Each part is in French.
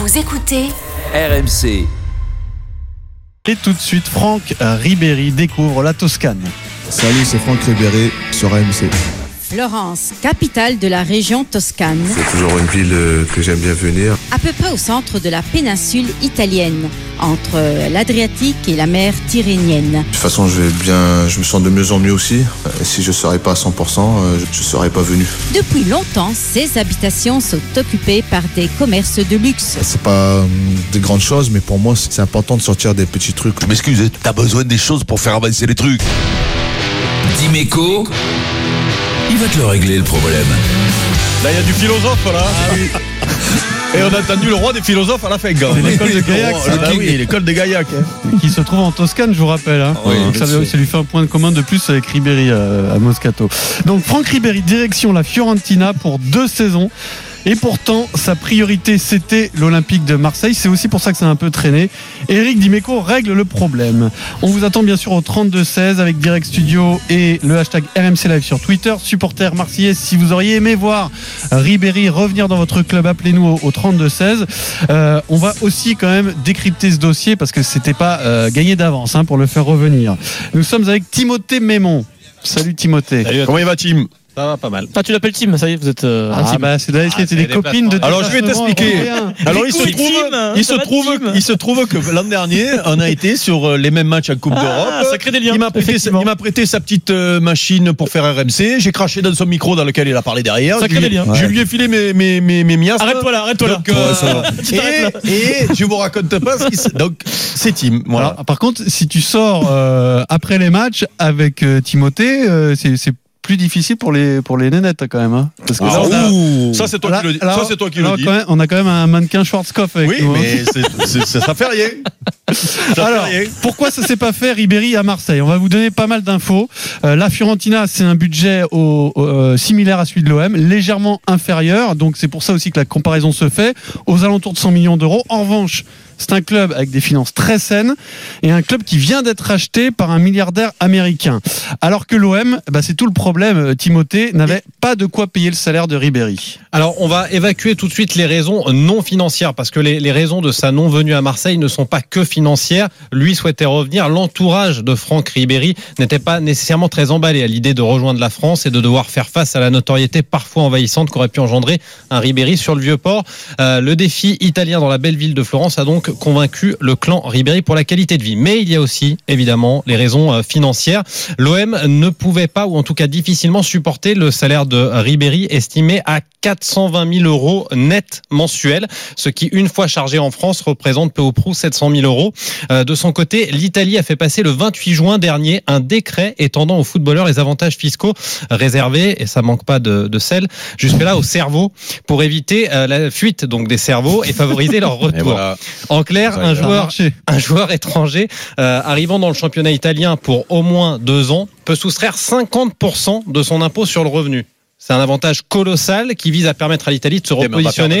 Vous écoutez RMC. Et tout de suite, Franck Ribéry découvre la Toscane. Salut, c'est Franck Ribéry sur RMC. Florence, capitale de la région Toscane. C'est toujours une ville que j'aime bien venir. À peu près au centre de la péninsule italienne, entre l'Adriatique et la mer Tyrrhénienne. De toute façon, je me sens de mieux en mieux aussi. Si je ne serais pas à 100%, je ne serais pas venu. Depuis longtemps, ces habitations sont occupées par des commerces de luxe. C'est pas des grandes choses, mais pour moi, c'est important de sortir des petits trucs. Je m'excuse, t'as besoin des choses pour faire avancer les trucs. Di Meco, il va te le régler le problème. Là, il y a du philosophe, là. Ah, oui. Et on a entendu le roi des philosophes à la fin. C'est l'école de Gaillac. L'école de Gaillac. Qui se trouve en Toscane, je vous rappelle. Hein. Oui, donc, ça lui fait un point de commun de plus avec Ribéry à Moscato. Donc, Franck Ribéry, direction la Fiorentina pour 2 saisons. Et pourtant, sa priorité, c'était l'Olympique de Marseille. C'est aussi pour ça que ça a un peu traîné. Eric Di Meco règle le problème. On vous attend bien sûr au 32-16 avec Direct Studio et le hashtag RMC Live sur Twitter. Supporters marseillais, si vous auriez aimé voir Ribéry revenir dans votre club, appelez-nous au 32-16. On va aussi quand même décrypter ce dossier parce que c'était pas gagné d'avance pour le faire revenir. Nous sommes avec Timothée Mémon. Salut Timothée. Salut. Comment il va, Tim ? Ça va pas mal. Ah, tu l'appelles Tim, ça y est, vous êtes Tim. Bah, c'est des copines de. Alors je vais t'expliquer. Alors il se trouve que l'an dernier, on a été sur les mêmes matchs à Coupe d'Europe. Ça crée des liens. Il m'a prêté sa petite machine pour faire RMC. J'ai craché dans son micro dans lequel il a parlé derrière. Ça crée des liens. Je lui ai filé mes miasses. Arrête-toi là. Et je vous raconte pas ce qui se. Donc c'est Tim. Voilà. Par contre, si tu sors après les matchs avec Timothée, c'est plus difficile pour les nénettes quand même hein. Parce que c'est toi qui le dis. On a quand même un mannequin Schwarzkopf avec nous. Oui, mais ça fait rien. Alors, pourquoi ça s'est pas fait Ribéry à Marseille ? On va vous donner pas mal d'infos. La Fiorentina, c'est un budget similaire à celui de l'OM, légèrement inférieur, donc c'est pour ça aussi que la comparaison se fait aux alentours de 100 millions d'euros. En revanche, c'est un club avec des finances très saines et un club qui vient d'être acheté par un milliardaire américain. Alors que l'OM, c'est tout le problème, Timothée, n'avait pas de quoi payer le salaire de Ribéry. Alors, on va évacuer tout de suite les raisons non financières parce que les raisons de sa non-venue à Marseille ne sont pas que financières. Lui souhaitait revenir. L'entourage de Franck Ribéry n'était pas nécessairement très emballé à l'idée de rejoindre la France et de devoir faire face à la notoriété parfois envahissante qu'aurait pu engendrer un Ribéry sur le Vieux-Port. Le défi italien dans la belle ville de Florence a donc convaincu le clan Ribéry pour la qualité de vie. Mais il y a aussi, évidemment, les raisons financières. L'OM ne pouvait pas, ou en tout cas difficilement, supporter le salaire de Ribéry estimé à 420 000 euros net mensuels, ce qui, une fois chargé en France, représente peu ou prou 700 000 euros. De son côté, l'Italie a fait passer le 28 juin dernier un décret étendant aux footballeurs les avantages fiscaux réservés, et ça manque pas de sel, jusque-là au cerveau, pour éviter la fuite donc des cerveaux et favoriser leur retour. Voilà. En clair, un joueur étranger arrivant dans le championnat italien pour au moins 2 ans peut soustraire 50% de son impôt sur le revenu. C'est un avantage colossal qui vise à permettre à l'Italie de se repositionner.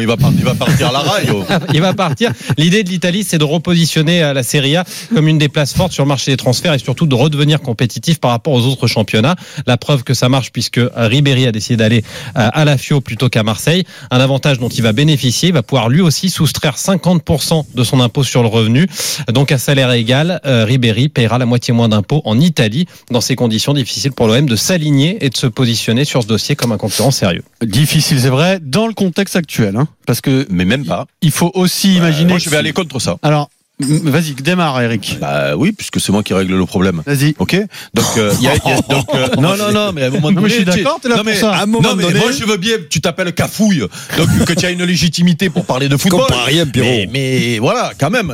Il va partir à la raille. Il va partir. L'idée de l'Italie, c'est de repositionner la Serie A comme une des places fortes sur le marché des transferts et surtout de redevenir compétitif par rapport aux autres championnats. La preuve que ça marche puisque Ribéry a décidé d'aller à la Fio plutôt qu'à Marseille. Un avantage dont il va bénéficier. Il va pouvoir lui aussi soustraire 50% de son impôt sur le revenu. Donc à salaire égal, Ribéry paiera la moitié moins d'impôts en Italie. Dans ces conditions difficiles pour l'OM de s'aligner et de se positionner sur ce dossier comme un concurrent sérieux. Difficile, c'est vrai, dans le contexte actuel. Hein, parce que mais même pas. Il faut aussi imaginer... Moi, je vais aller contre ça. Alors, vas-y, démarre, Eric. Oui, puisque c'est moi qui règle le problème. Vas-y. OK. Donc, non, mais à un moment donné... Non, mais je suis d'accord, t'es là pour ça. À un moment donné... Moi, je veux bien, tu t'appelles Cafouille, donc que tu as une légitimité pour parler de football. Je comprends rien, Pierrot. Mais voilà, quand même.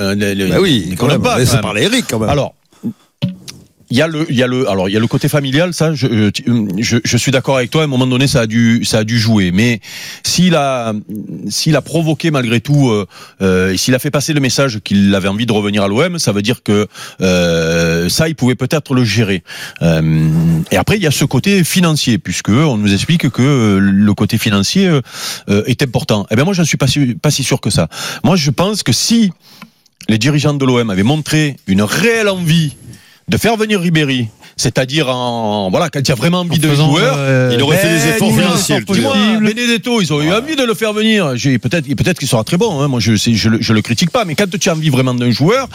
Oui, quand même. Laisse parler Eric, quand même. Alors... Il y a le côté familial, ça, je suis d'accord avec toi. À un moment donné, ça a dû jouer. Mais s'il a provoqué malgré tout, s'il a fait passer le message qu'il avait envie de revenir à l'OM, ça veut dire que ça, il pouvait peut-être le gérer. Et après, il y a ce côté financier, puisque on nous explique que le côté financier est important. Eh ben moi, je ne suis pas si sûr que ça. Moi, je pense que si les dirigeants de l'OM avaient montré une réelle envie de faire venir Ribéry, c'est-à-dire en voilà, quand il y a vraiment envie de joueur, il aurait fait des efforts financiers. Benedetto, ils ont eu envie de le faire venir. Peut-être qu'il sera très bon. Hein. Moi, je le critique pas, mais quand tu as envie vraiment d'un joueur,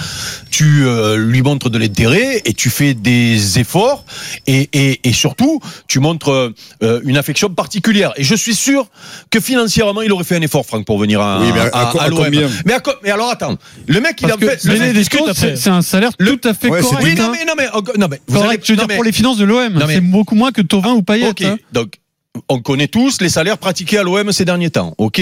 tu lui montres de l'intérêt et tu fais des efforts et surtout tu montres une affection particulière. Et je suis sûr que financièrement, il aurait fait un effort, Franck, pour venir à l'OM. Mais alors attends, le mec, il a fait. C'est un salaire tout à fait correct. Oui, non mais vous savez, je veux dire, pour les finances de l'OM, c'est beaucoup moins que Thauvin ou Payet. Okay, hein. Donc on connaît tous les salaires pratiqués à l'OM ces derniers temps. Ok,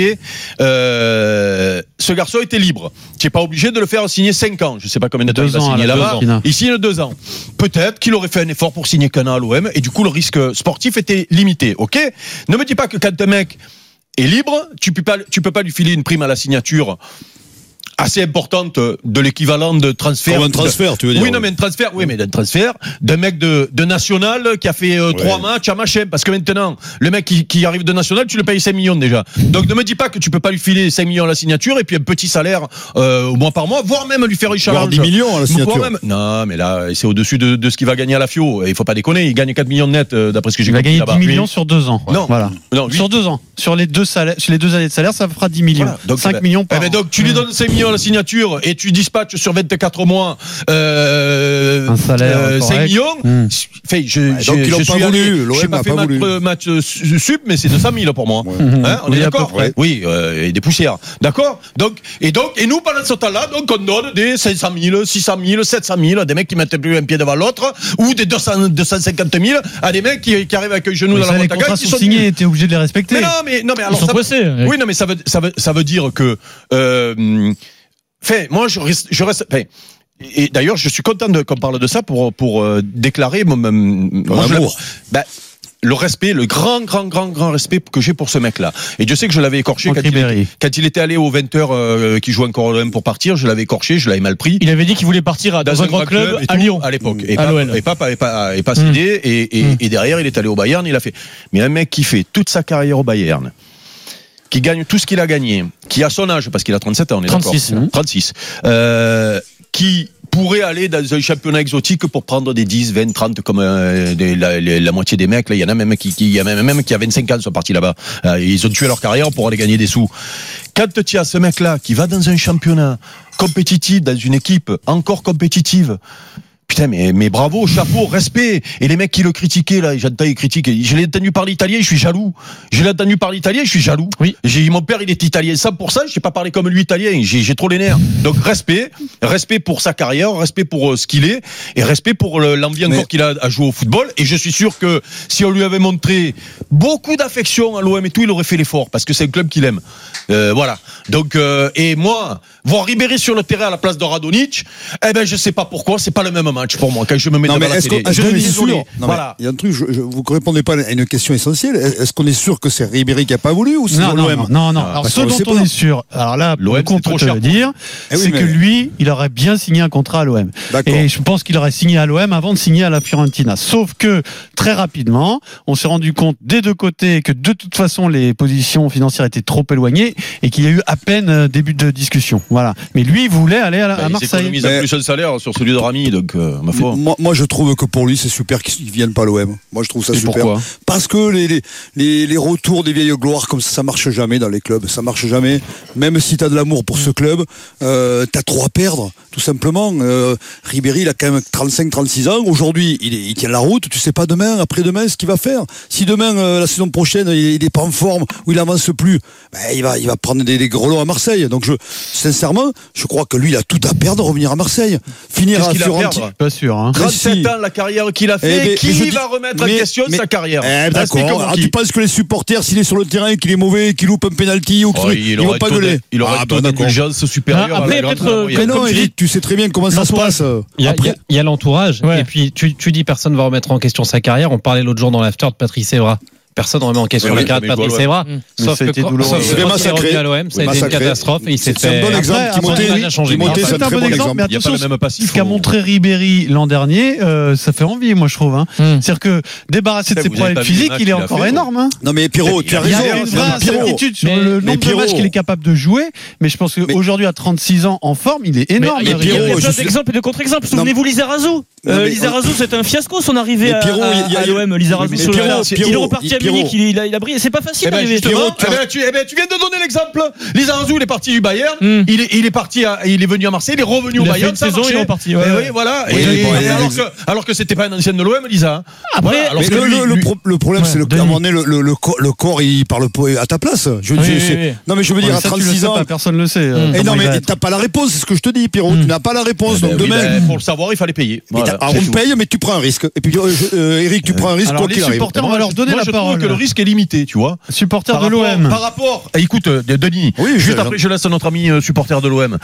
ce garçon était libre. Tu n'es pas obligé de le faire signer 5 ans. Je ne sais pas combien de temps il va signer là-bas. Il signe 2 ans. Peut-être qu'il aurait fait un effort pour signer qu'un an à l'OM et du coup le risque sportif était limité. Ok, ne me dis pas que quand un mec est libre, tu peux pas lui filer une prime à la signature assez importante de l'équivalent de transfert. Comme un transfert, tu veux dire. Oui, non, mais un transfert, oui, mais d'un transfert, d'un mec de national qui a fait 3 matchs à machin. Parce que maintenant, le mec qui arrive de national, tu le payes 5 millions déjà. Donc ne me dis pas que tu peux pas lui filer 5 millions à la signature et puis un petit salaire, au mois par mois, voire même lui faire une charge. Voire 10 millions à la signature. Non, mais là, c'est au-dessus de ce qu'il va gagner à la Fio. Il faut pas déconner. Il gagne 4 millions net, d'après ce que j'ai compris. Il va gagner 10 millions sur 2 ans. Non. Voilà. Non, sur 2 ans. Sur les 2 années de salaire, ça fera 10 millions. Voilà. Donc, 5 millions par an. Donc, tu lui donnes 5 millions à la signature et tu dispatches sur 24 mois 5 millions. Fait, donc ils n'ont pas voulu. L'OM n'a pas voulu. Match sup, mais c'est 200 000 pour moi. Ouais. Hein, on est d'accord. Oui, et des poussières. D'accord. Donc, nous pendant ce temps-là, donc on donne des 500 000, 600 000, 700 000 à des mecs qui mettent plus un pied devant l'autre, ou des 250 000 à des mecs qui arrivent avec les genoux dans la montagne. Les contrats sont signés, t'es obligé de les respecter. Mais alors, ils sont pressés. Oui, non, mais ça veut dire que. Moi, je reste. Et d'ailleurs, je suis content qu'on parle de ça pour déclarer mon amour. Le respect, le grand respect que j'ai pour ce mec-là. Et Dieu sait que je l'avais écorché quand il était allé aux 20h qui jouait encore l'OM pour partir, je l'avais écorché, je l'avais mal pris. Il avait dit qu'il voulait partir dans un grand club à Lyon à l'époque et pas cédé et derrière il est allé au Bayern, il a fait. Mais un mec qui fait toute sa carrière au Bayern, qui gagne tout ce qu'il a gagné, qui a son âge, parce qu'il a 37 ans, on est 36, d'accord. 36. Qui pourrait aller dans un championnat exotique pour prendre des 10, 20, 30, comme la moitié des mecs. Là, il y en a même qui à 25 ans sont partis là-bas. Ils ont tué leur carrière pour aller gagner des sous. Quand tu as ce mec-là qui va dans un championnat compétitif, dans une équipe encore compétitive, putain, mais bravo, chapeau, respect. Et les mecs qui le critiquaient, là, j'entends, ils critiquent. Je l'ai entendu parler italien, je suis jaloux. Oui. Mon père, il est italien. 100%, je n'ai pas parlé comme lui italien. J'ai trop les nerfs. Donc, respect pour sa carrière, respect pour ce qu'il est, et respect pour l'envie encore qu'il a à jouer au football. Et je suis sûr que si on lui avait montré beaucoup d'affection à l'OM et tout, il aurait fait l'effort, parce que c'est un club qu'il aime. Voilà. Donc, et moi, voir Ribéry sur le terrain à la place de Radonjić, je ne sais pas pourquoi, c'est pas le même match pour moi quand je me mets devant la télé. Il y a un truc, vous ne répondez pas à une question essentielle. Est-ce qu'on est sûr que c'est Ribéry qui n'a pas voulu ou c'est l'OM ? Non. Alors ce dont on est sûr, alors là, l'OM peut le dire, c'est que lui, il aurait bien signé un contrat à l'OM. D'accord. Et je pense qu'il aurait signé à l'OM avant de signer à la Fiorentina. Sauf que très rapidement, on s'est rendu compte des deux côtés que de toute façon les positions financières étaient trop éloignées et qu'il y a eu à peine début de discussion. Voilà. Mais lui, il voulait aller à Marseille. Il économise plus de salaire sur celui de Rami, donc. Moi, je trouve que pour lui, c'est super qu'ils viennent pas à l'OM. Moi, je trouve ça super. Parce que les retours des vieilles gloires comme ça marche jamais dans les clubs. Ça marche jamais. Même si t'as de l'amour pour ce club, t'as trop à perdre, tout simplement. Ribéry, il a quand même 35-36 ans. Aujourd'hui, il tient la route. Tu sais pas demain, après-demain, ce qu'il va faire. Si demain, la saison prochaine, il est pas en forme ou il avance plus, il va prendre des grelots à Marseille. Donc, sincèrement, je crois que lui, il a tout à perdre de revenir à Marseille, finir à Fiorentina. Pas sûr, hein. 37 ans, la carrière qu'il a fait, va remettre en question sa carrière? D'accord. Alors, tu penses que les supporters, s'il est sur le terrain, qu'il est mauvais, qu'il loupe un pénalty, ou qu'ils vont pas gueuler? Il aura une indulgence supérieure. Après, peut-être, tu sais très bien comment ça se passe. Il y a l'entourage, et puis tu dis personne va remettre en question sa carrière. On parlait l'autre jour dans l'after de Patrice Evra. personne ne remet en question le cas de Patrice Evra. Sauf que quand il est revenu à l'OM, ça a été une catastrophe et il s'est fait. C'est un bon exemple. Timothée, c'est un bon exemple. Mais attention, ce qu'a montré Ribéry l'an dernier, ça fait envie, moi je trouve. C'est-à-dire que débarrassé de ses problèmes physiques, il est encore énorme. Non mais Pierrot, tu as raison. Il y a une vraie certitude sur le nombre de matchs qu'il est capable de jouer, mais je pense qu'aujourd'hui à 36 ans en forme, il est énorme. Il y a plein d'exemples et de contre-exemples. Souvenez-vous Lizarazu. Lizarazu, c'est un fiasco son arrivée à l'OM. Lizarazu, il est reparti à Munich, il a brillé. C'est pas facile d'arriver. Pierrot, tu viens de donner l'exemple. Lizarazu, il est parti du Bayern, il est venu à Marseille, il est revenu au Bayern. Cette saison, il est reparti. Voilà. Alors que c'était pas un ancien de l'OM, Lisa. Après, le problème, c'est qu'à un moment donné, le corps, il parle à ta place. Non mais je veux dire, à 36 ans, personne le sait. Et non mais t'as pas la réponse, c'est ce que je te dis, Pierrot. Tu n'as pas la réponse. Donc demain, pour le savoir, il fallait payer. On paye, mais tu prends un risque. Et puis Eric, tu prends un risque quoi qu'il arrive. Les supporters, on va leur donner la parole. Je trouve que le risque est limité, tu vois. Supporter de l'OM. Par rapport, écoute, Denis. Juste après, je laisse notre ami supporter de l'OM.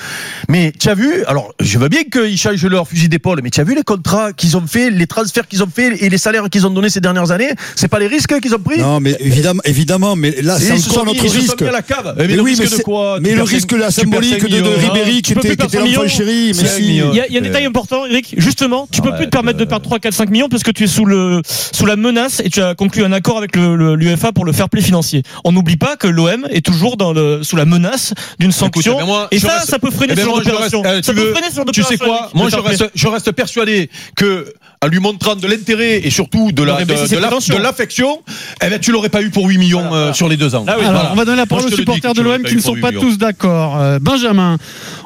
Mais tu as vu, alors je veux bien qu'ils changent leur fusil d'épaule, mais tu as vu les contrats qu'ils ont fait, les transferts qu'ils ont fait et les salaires qu'ils ont donnés ces dernières années, c'est pas les risques qu'ils ont pris? Non, mais évidemment, mais là, c'est encore notre risque. À la cave. Mais oui, risque mais de quoi? Mais le risque, la symbolique de Ribéry qui était l'enfant chéri. Il y a un détail important, Eric. Justement, tu peux plus te permettre de perdre 3, 4, 5 millions parce que tu es sous la menace et tu as conclu un accord avec l'UEFA pour le fair play financier. On n'oublie pas que l'OM est toujours sous la menace d'une sanction. Et ça, ça peut freiner sur l'opération. Tu sais quoi? Moi, je reste persuadé que, en lui montrant de l'intérêt et surtout de l'affection, eh ben, tu l'aurais pas eu pour 8 millions sur les 2 ans. Ah oui, alors, voilà. On va donner la parole aux supporters de l'OM qui ne sont pas tous d'accord. Benjamin,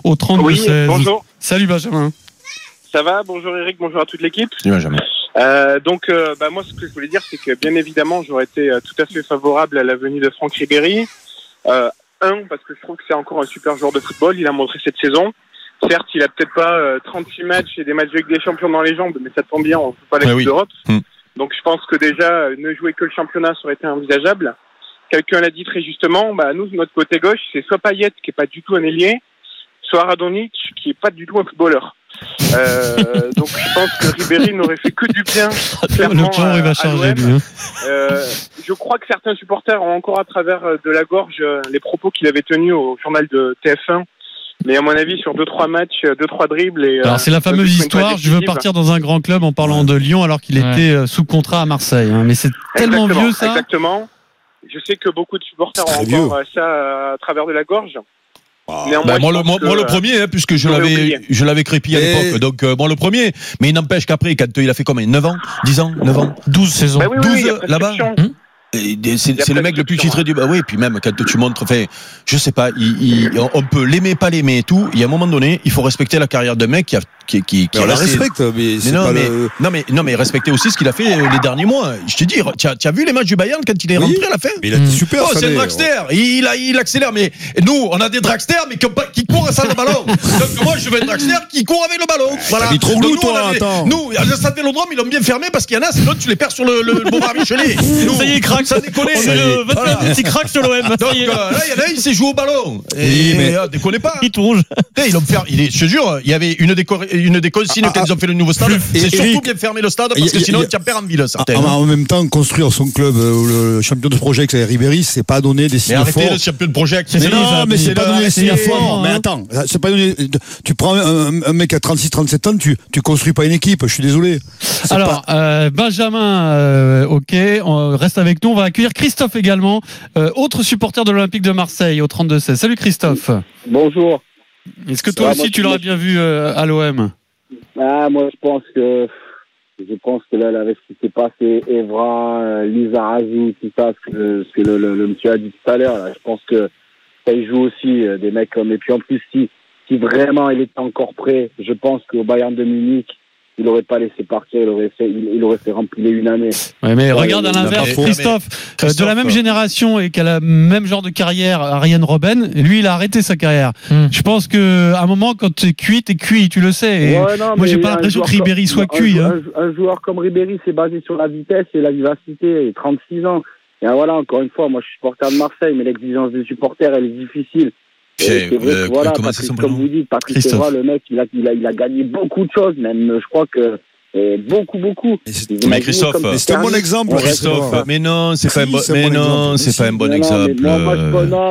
au 32-16. Bonjour. Salut Benjamin. Ça va? Bonjour Eric, bonjour à toute l'équipe. Salut Benjamin. Donc, moi, ce que je voulais dire, c'est que bien évidemment, j'aurais été tout à fait favorable à la venue de Franck Ribéry. Parce que je trouve que c'est encore un super joueur de football. Il a montré cette saison. Certes, il a peut-être pas 38 matchs et des matchs avec des champions dans les jambes, mais ça tombe bien, on ne peut pas la Coupe d'Europe. Donc je pense que déjà, ne jouer que le championnat, ça aurait été envisageable. Quelqu'un l'a dit très justement, nous, de notre côté gauche, c'est soit Payet, qui n'est pas du tout un ailier, soit Radonjić, qui n'est pas du tout un footballeur. Donc je pense que Ribéry n'aurait fait que du bien, clairement, il va charger, à l'OM. Je crois que certains supporters ont encore à travers de la gorge les propos qu'il avait tenus au journal de TF1. Mais à mon avis, sur 2-3 matchs, 2-3 dribbles... Alors c'est la fameuse histoire, je veux partir dans un grand club en parlant de Lyon alors qu'il était sous contrat à Marseille. Mais c'est tellement vieux ça. Exactement. Je sais que beaucoup de supporters ont encore ça à travers de la gorge. Moi, le premier, puisque je l'avais crépi à l'époque. Donc, moi, le premier. Mais il n'empêche qu'après, quand il a fait combien? 9 ans? 10 ans? 9 ans? 12 saisons? 12 là-bas? C'est le mec le plus titré du. Oui, puis même quand tu montres, enfin, je sais pas, on peut l'aimer, pas l'aimer et tout. Il y a un moment donné, il faut respecter la carrière d'un mec qui on la respecte, mais c'est pas le... Non mais respecter aussi ce qu'il a fait les derniers mois. Je te dis, tu as vu les matchs du Bayern quand il est rentré à la fin? Mais il a été super. C'est le dragster. Il accélère, mais nous, on a des dragsters mais qui courent sans le ballon. Donc moi, je veux un dragster qui court avec le ballon. Voilà. T'as trop glou, toi. Nous, à la stade Vélodrome, ils l'ont bien fermé parce qu'il y en a, c'est l'autre, tu les perds sur le Bobard Michelet. Ça y est, craque. Ça déconne, c'est le 21 petit crack sur l'OM. Donc là, il s'est joué au ballon. Mais déconne pas. Il tourne. Je te jure, il y avait une des consignes quand ils ont fait le nouveau stade. C'est surtout bien fermer le stade parce que sinon, tu perds en ville. En même temps, construire son club, le champion de projet, c'est Ribéry, c'est pas donné des signes forts. Arrêtez le champion de projet. Non, mais c'est pas donné des signes forts. Mais attends, c'est pas donné. Tu prends un mec à 36-37 ans, tu construis pas une équipe. Je suis désolé. Alors, Benjamin, ok, reste avec nous. On va accueillir Christophe également, autre supporter de l'Olympique de Marseille au 32-16. Salut Christophe. Bonjour. Est-ce que toi aussi tu l'aurais bien vu à l'OM? Moi je pense que là avec ce qui s'est passé, Evra, Lizarazu, tout ça, ce que le monsieur a dit tout à l'heure, là, je pense que ça y joue aussi des mecs comme... Et puis en plus si vraiment il était encore prêt, je pense qu'au Bayern de Munich, il n'aurait pas laissé partir, il aurait fait remplir une année. Ouais, mais regarde à l'inverse, Christophe, de la même génération et qui a le même genre de carrière, Arjen Robben, lui, il a arrêté sa carrière. Je pense qu'à un moment, quand t'es cuit, tu le sais. Moi, j'ai pas l'impression que Ribéry soit cuit. Un joueur comme Ribéry, c'est basé sur la vitesse et la vivacité, et 36 ans. Et voilà, encore une fois, moi, je suis supporter de Marseille, mais l'exigence des supporters, elle est difficile. C'est vrai que voilà, Patrice, comme vous dites, Patrice Evra, le mec, il a gagné beaucoup de choses, même. Je crois que Beaucoup. Mais Christophe, c'est un bon exemple, Christophe. Mais non, c'est pas un bon exemple.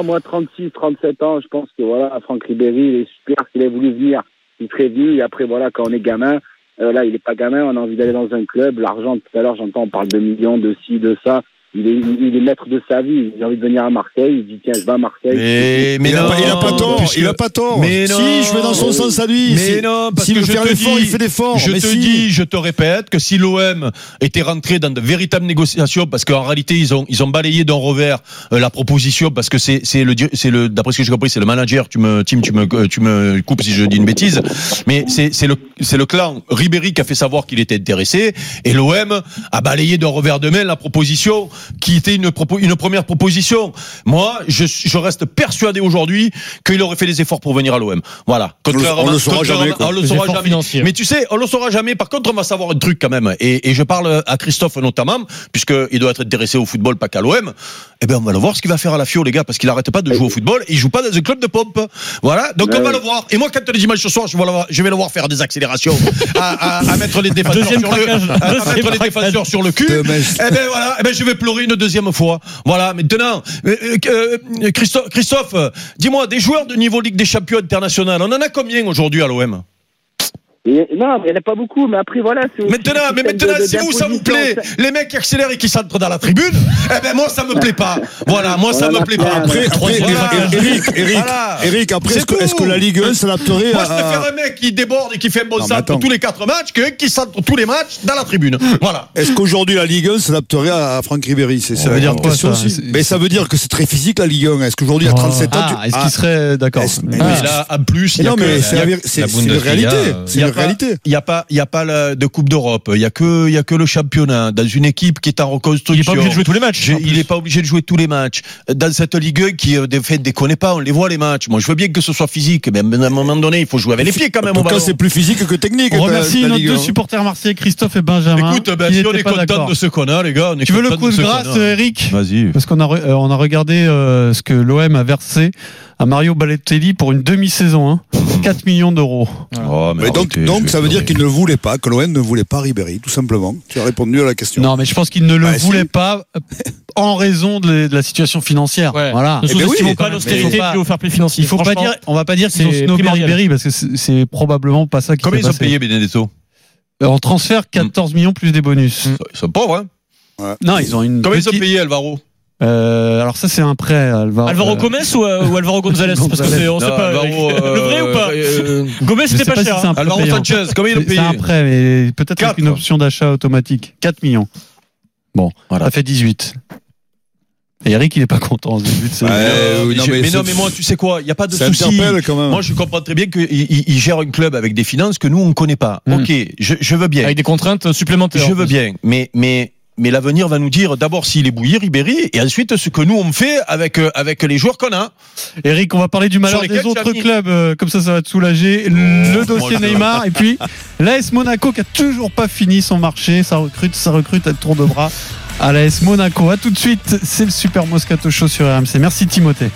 Moi, 36, 37 ans, je pense que voilà, Franck Ribéry, il est super, qu'il ait voulu venir. Il est très venu, et après, voilà, quand on est gamin, là, il n'est pas gamin, on a envie d'aller dans un club. L'argent, tout à l'heure, j'entends, on parle de millions, de ci, de ça. Il est maître de sa vie. Il a envie de venir à Marseille. Il dit tiens, je vais à Marseille. Mais non, il a pas tort. Puisque... Il a pas tort. Mais non, si je vais dans son sens à lui. Mais si, non, parce si que je te dis, il fait l'effort. Je mais te si. Dis, je te répète que si l'OM était rentré dans de véritables négociations, parce qu'en réalité ils ont balayé d'un revers la proposition, parce que c'est le d'après ce que j'ai compris c'est le manager. Tu me coupes si je dis une bêtise. Mais c'est le clan Ribéry qui a fait savoir qu'il était intéressé et l'OM a balayé d'un revers de main la proposition. Qui était une première proposition. Moi, je reste persuadé aujourd'hui qu'il aurait fait des efforts pour venir à l'OM. Voilà. On le saura jamais. On le saura jamais. Mais tu sais, on le saura jamais. Par contre, on va savoir un truc quand même. Et je parle à Christophe notamment, puisqu'il doit être intéressé au football, pas qu'à l'OM. Eh bien, on va le voir ce qu'il va faire à la Fio, les gars, parce qu'il n'arrête pas de jouer au football. Et il joue pas dans un club de pompe. Voilà. Donc, on va le voir. Et moi, quand tu as les images ce soir, je vais le voir faire des accélérations, à mettre les défenseurs sur le cul. Eh bien, voilà. Eh bien, je vais pleurer une deuxième fois. Voilà, maintenant Christophe, dis-moi, des joueurs de niveau Ligue des Champions internationale, on en a combien aujourd'hui à l'OM ? Non, mais il n'y en a pas beaucoup, mais après voilà. Maintenant, si vous, ça vous plaît, les mecs qui accélèrent et qui s'entrent dans la tribune, eh ben moi, ça me plaît pas. Voilà, moi, ça me plaît pas. Après voilà. Eric, après, est-ce que la Ligue 1 s'adapterait à... Moi, je préfère un mec qui déborde et qui fait un bon centre tous les 4 matchs qu'un qui centre tous les matchs dans la tribune. Voilà. Est-ce qu'aujourd'hui, la Ligue 1 s'adapterait à Franck Ribéry ? Ça veut dire quoi, ça ? Mais ça veut dire que c'est très physique, la Ligue 1. Est-ce qu'aujourd'hui, à 37 ans... Est-ce qu'il serait d'accord ? Mais là, en plus, il y a la réalité. Il n'y a pas de Coupe d'Europe. Il n'y a que le championnat. Dans une équipe qui est en reconstruction. Il n'est pas obligé de jouer tous les matchs. Il n'est pas obligé de jouer tous les matchs. Dans cette Ligue 1 qui, de fait, déconne pas, on les voit les matchs. Moi, je veux bien que ce soit physique, mais à un moment donné, il faut jouer avec les pieds quand même. En tout cas, c'est plus physique que technique. On remercie nos deux supporters marseillais, Christophe et Benjamin. Écoute, si on est content de ce qu'on a, les gars. Tu veux le coup de grâce, Eric ? Vas-y. Parce qu'on a regardé ce que l'OM a versé à Mario Balotelli pour une demi-saison, 4 millions d'euros. Oh, mais donc ça veut dire qu'il ne voulait pas, que l'OM ne voulait pas Ribéry, tout simplement. Tu as répondu à la question. Non, mais je pense qu'il ne le voulait pas en raison de la situation financière. Ouais. Voilà. Eh ben oui, ils ne vont pas l'austérité puis au fair play financier. Il faut pas dire, on va pas dire qu'ils ont snobé Ribéry parce que c'est probablement pas ça qui s'est passé. Combien ils ont payé Benedetto ? En transfert, 14 millions plus des bonus. Ils sont pauvres, hein ? Ouais. Non, ils ont une. Combien ils ont payé Alvaro ? Alors ça c'est un prêt Alvaro Gomez ou Alvaro Gonzalez parce que on sait pas le vrai ou pas Gomez c'était pas cher si Alvaro Sanchez combien il a payé, c'est un prêt mais peut-être avec une option d'achat automatique. 4 millions bon voilà. Ça fait 18. Et Eric, il est pas content. Mais moi, tu sais quoi, il y a pas de souci. Moi, je comprends très bien qu'il gère un club avec des finances que nous on connaît pas. OK, je veux bien. Avec des contraintes supplémentaires. Je veux bien, mais l'avenir va nous dire d'abord s'il est bouilli, Ribéry, et ensuite ce que nous on fait avec les joueurs qu'on a. Eric, on va parler du malheur des autres clubs, comme ça va te soulager. Le dossier Neymar, et puis l'AS Monaco qui a toujours pas fini son marché, ça recrute à tour de bras à l'AS Monaco. À tout de suite, c'est le Super Moscato Show sur RMC. Merci Timothée.